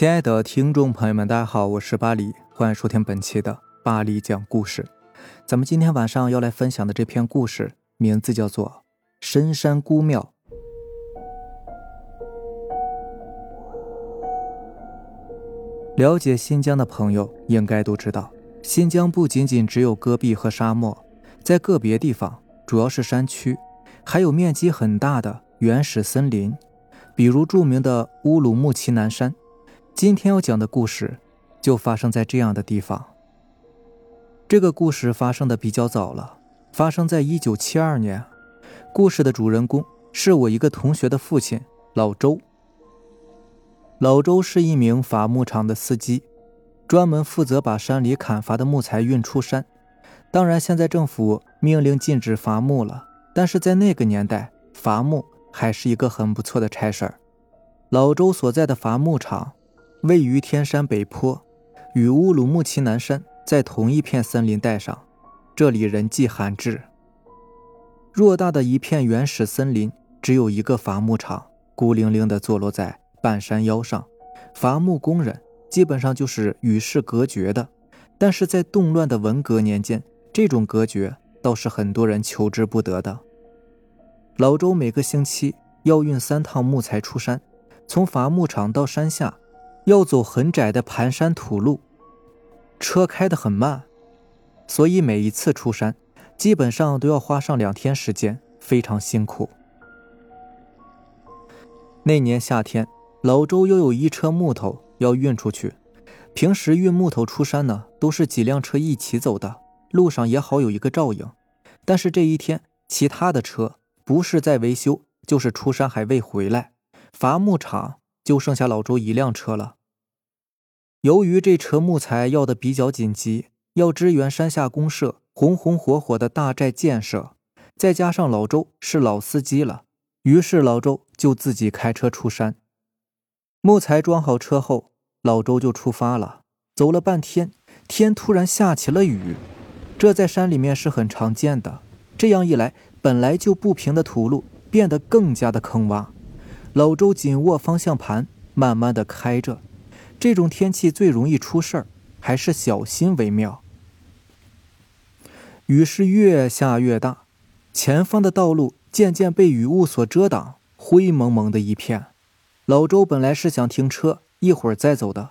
亲爱的听众朋友们，大家好，我是巴黎，欢迎收听本期的巴黎讲故事。咱们今天晚上要来分享的这篇故事名字叫做深山孤庙。了解新疆的朋友应该都知道，新疆不仅仅只有戈壁和沙漠，在个别地方主要是山区，还有面积很大的原始森林，比如著名的乌鲁木齐南山。今天要讲的故事就发生在这样的地方。这个故事发生的比较早了，发生在1972年。故事的主人公是我一个同学的父亲老周。老周是一名伐木场的司机，专门负责把山里砍伐的木材运出山。当然现在政府命令禁止伐木了，但是在那个年代，伐木还是一个很不错的差事儿。老周所在的伐木场位于天山北坡，与乌鲁木齐南山在同一片森林带上，这里人迹罕至。偌大的一片原始森林，只有一个伐木场，孤零零地坐落在半山腰上。伐木工人基本上就是与世隔绝的，但是在动乱的文革年间，这种隔绝倒是很多人求之不得的。老周每个星期要运3趟木材出山，从伐木场到山下要走很窄的盘山土路，车开得很慢，所以每一次出山基本上都要花上2天时间，非常辛苦。那年夏天，老周又有一车木头要运出去。平时运木头出山呢，都是几辆车一起走的，路上也好有一个照应。但是这一天，其他的车不是在维修，就是出山还未回来，伐木场就剩下老周一辆车了。由于这车木材要的比较紧急，要支援山下公社红火的大寨建设，再加上老周是老司机了，于是老周就自己开车出山。木材装好车后，老周就出发了。走了半天，天突然下起了雨，这在山里面是很常见的。这样一来，本来就不平的土路变得更加的坑洼。老周紧握方向盘，慢慢的开着。这种天气最容易出事儿，还是小心为妙。雨是越下越大，前方的道路渐渐被雨雾所遮挡，灰蒙蒙的一片。老周本来是想停车一会儿再走的，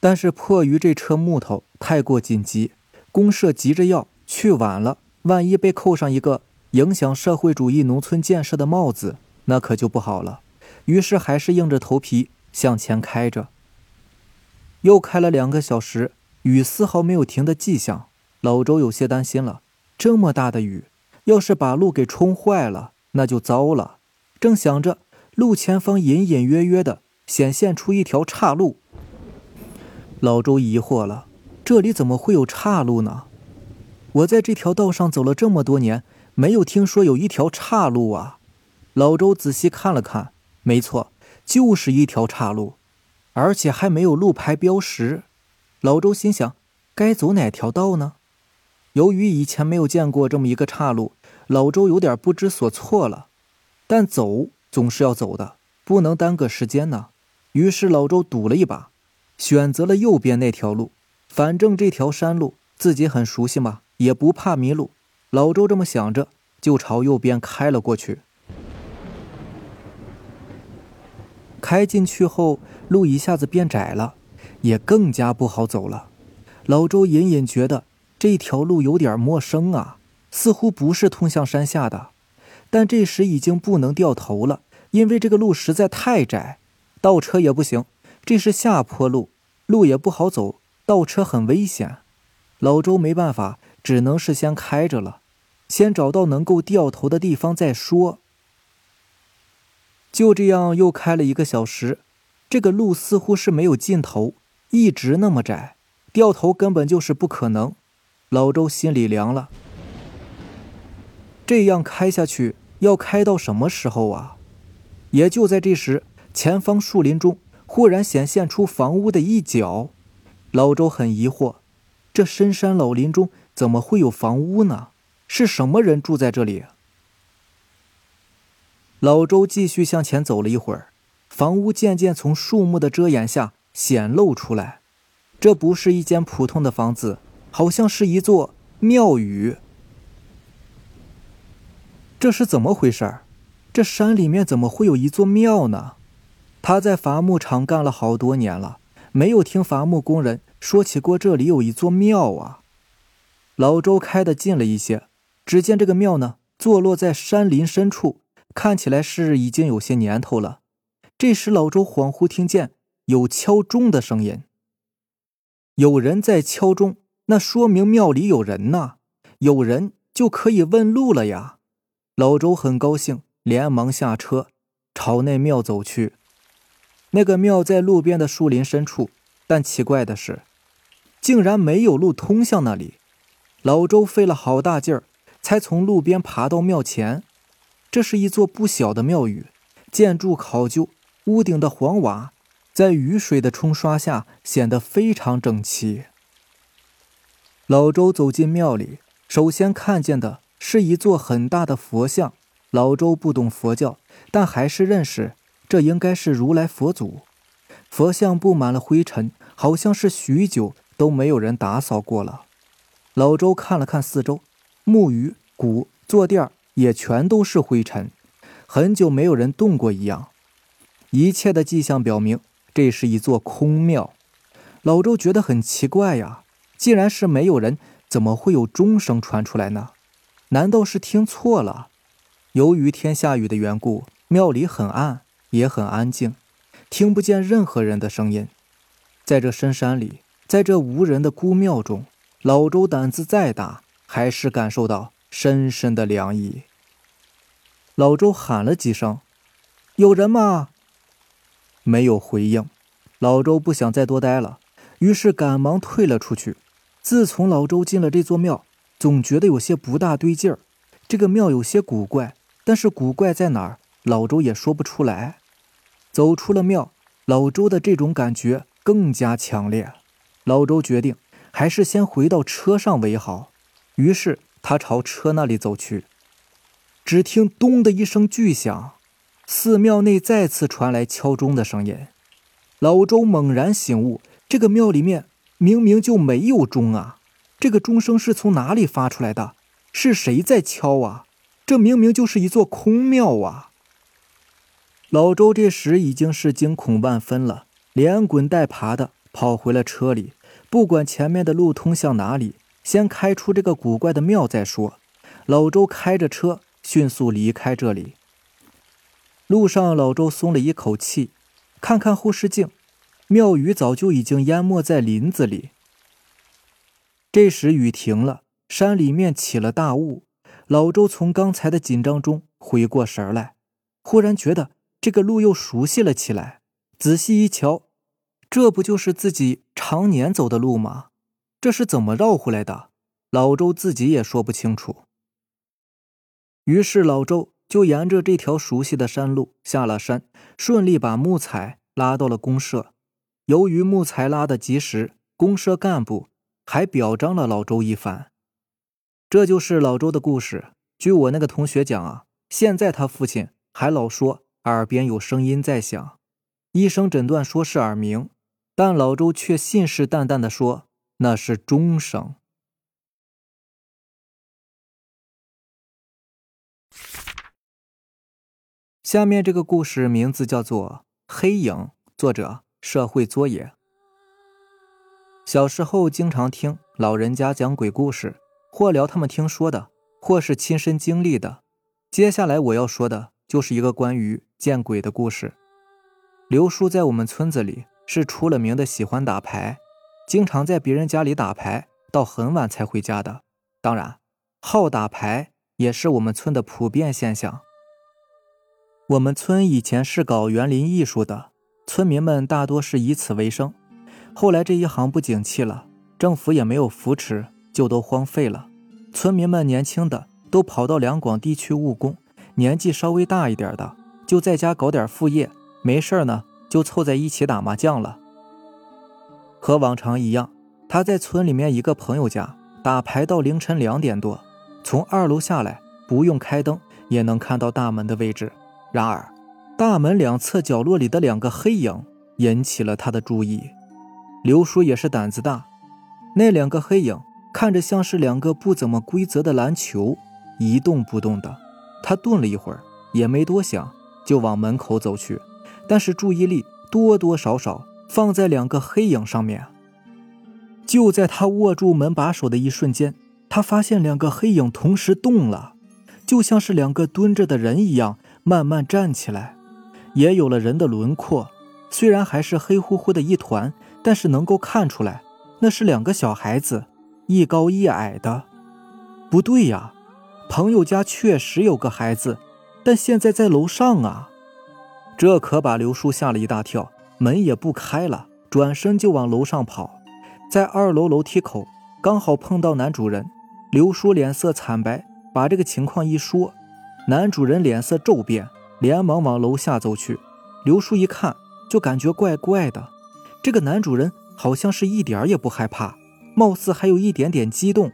但是迫于这车木头太过紧急，公社急着要，去晚了，万一被扣上一个影响社会主义农村建设的帽子，那可就不好了。于是还是硬着头皮向前开着。又开了2个小时，雨丝毫没有停的迹象。老周有些担心了，这么大的雨，要是把路给冲坏了，那就糟了。正想着，路前方隐隐约约的显现出一条岔路。老周疑惑了，这里怎么会有岔路呢？我在这条道上走了这么多年，没有听说有一条岔路啊。老周仔细看了看，没错，就是一条岔路。而且还没有路牌标识，老周心想，该走哪条道呢？由于以前没有见过这么一个岔路，老周有点不知所措了。但走总是要走的，不能耽搁时间呢。于是老周赌了一把，选择了右边那条路。反正这条山路自己很熟悉嘛，也不怕迷路。老周这么想着，就朝右边开了过去。开进去后，路一下子变窄了，也更加不好走了。老周隐隐觉得这条路有点陌生啊，似乎不是通向山下的。但这时已经不能掉头了，因为这个路实在太窄，倒车也不行，这是下坡路，路也不好走，倒车很危险。老周没办法，只能是先开着了，先找到能够掉头的地方再说。就这样又开了1个小时，这个路似乎是没有尽头，一直那么窄，掉头根本就是不可能。老周心里凉了，这样开下去要开到什么时候啊？也就在这时，前方树林中忽然显现出房屋的一角。老周很疑惑，这深山老林中怎么会有房屋呢？是什么人住在这里？老周继续向前走了一会儿，房屋渐渐从树木的遮掩下显露出来。这不是一间普通的房子，好像是一座庙宇。这是怎么回事？这山里面怎么会有一座庙呢？他在伐木场干了好多年了，没有听伐木工人说起过这里有一座庙啊。老周开得近了一些，只见这个庙呢，坐落在山林深处，看起来是已经有些年头了。这时老周恍惚听见有敲钟的声音，有人在敲钟，那说明庙里有人呐，有人就可以问路了呀。老周很高兴，连忙下车朝那庙走去。那个庙在路边的树林深处，但奇怪的是竟然没有路通向那里。老周费了好大劲儿才从路边爬到庙前。这是一座不小的庙宇，建筑考究，屋顶的黄瓦在雨水的冲刷下显得非常整齐。老周走进庙里，首先看见的是一座很大的佛像。老周不懂佛教，但还是认识这应该是如来佛祖。佛像布满了灰尘，好像是许久都没有人打扫过了。老周看了看四周，木鱼、鼓、坐垫也全都是灰尘，很久没有人动过一样。一切的迹象表明这是一座空庙。老周觉得很奇怪呀，既然是没有人，怎么会有钟声传出来呢？难道是听错了？由于天下雨的缘故，庙里很暗也很安静，听不见任何人的声音。在这深山里，在这无人的孤庙中，老周胆子再大，还是感受到深深的凉意。老周喊了几声，有人吗？没有回应。老周不想再多待了，于是赶忙退了出去。自从老周进了这座庙，总觉得有些不大对劲儿。这个庙有些古怪，但是古怪在哪儿，老周也说不出来。走出了庙，老周的这种感觉更加强烈。老周决定还是先回到车上为好，于是他朝车那里走去。只听咚的一声巨响，寺庙内再次传来敲钟的声音。老周猛然醒悟，这个庙里面明明就没有钟啊，这个钟声是从哪里发出来的？是谁在敲啊？这明明就是一座空庙啊。老周这时已经是惊恐万分了，连滚带爬的跑回了车里，不管前面的路通向哪里，先开出这个古怪的庙再说。老周开着车迅速离开这里。路上老周松了一口气，看看后视镜，庙宇早就已经淹没在林子里。这时雨停了，山里面起了大雾。老周从刚才的紧张中回过神来，忽然觉得这个路又熟悉了起来。仔细一瞧，这不就是自己常年走的路吗？这是怎么绕回来的？老周自己也说不清楚。于是老周就沿着这条熟悉的山路下了山，顺利把木材拉到了公社。由于木材拉得及时，公社干部还表彰了老周一番。这就是老周的故事。据我那个同学讲啊，现在他父亲还老说耳边有声音在响，医生诊断说是耳鸣，但老周却信誓旦旦地说那是钟声。下面这个故事名字叫做《黑影》，作者社会作业。小时候经常听老人家讲鬼故事，或聊他们听说的，或是亲身经历的。接下来我要说的就是一个关于见鬼的故事。刘叔在我们村子里是出了名的喜欢打牌，经常在别人家里打牌，到很晚才回家的。当然，好打牌也是我们村的普遍现象。我们村以前是搞园林艺术的，村民们大多是以此为生。后来这一行不景气了，政府也没有扶持，就都荒废了。村民们年轻的都跑到两广地区务工，年纪稍微大一点的就在家搞点副业，没事呢就凑在一起打麻将了。和往常一样，他在村里面一个朋友家打牌到凌晨2点多，从2楼下来，不用开灯也能看到大门的位置。然而大门两侧角落里的两个黑影引起了他的注意。刘叔也是胆子大，那两个黑影看着像是两个不怎么规则的篮球，一动不动的。他顿了一会儿，也没多想，就往门口走去，但是注意力多多少少放在两个黑影上面。就在他握住门把手的一瞬间，他发现两个黑影同时动了，就像是两个蹲着的人一样慢慢站起来，也有了人的轮廓，虽然还是黑乎乎的一团，但是能够看出来那是两个小孩子，一高一矮的。不对呀，朋友家确实有个孩子，但现在在楼上啊。这可把刘叔吓了一大跳，门也不开了，转身就往楼上跑。在2楼楼梯口刚好碰到男主人，刘叔脸色惨白，把这个情况一说，男主人脸色骤变，连忙往楼下走去。刘叔一看就感觉怪怪的，这个男主人好像是一点也不害怕，貌似还有一点点激动。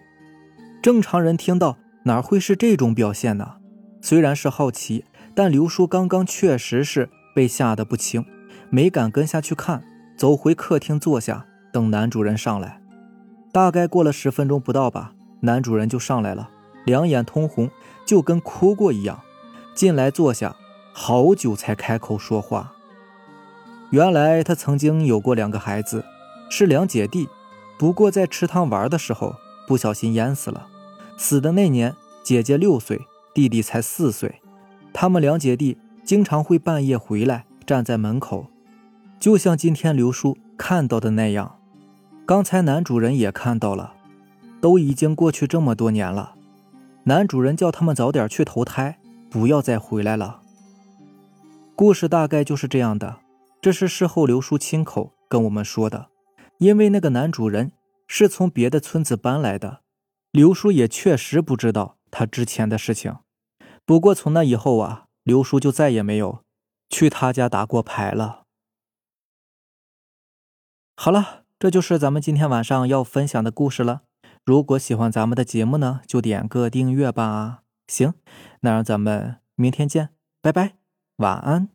正常人听到哪会是这种表现呢？虽然是好奇，但刘叔刚刚确实是被吓得不轻，没敢跟下去看，走回客厅坐下等男主人上来。大概过了10分钟不到吧，男主人就上来了，两眼通红，就跟哭过一样，进来坐下，好久才开口说话。原来他曾经有过两个孩子，是两姐弟，不过在池塘玩的时候不小心淹死了。死的那年姐姐6岁，弟弟才4岁。他们两姐弟经常会半夜回来站在门口，就像今天刘叔看到的那样。刚才男主人也看到了，都已经过去这么多年了。男主人叫他们早点去投胎，不要再回来了。故事大概就是这样的，这是事后刘叔亲口跟我们说的。因为那个男主人是从别的村子搬来的，刘叔也确实不知道他之前的事情。不过从那以后啊，刘叔就再也没有去他家打过牌了。好了，这就是咱们今天晚上要分享的故事了。如果喜欢咱们的节目呢，就点个订阅吧。行，那让咱们明天见，拜拜，晚安。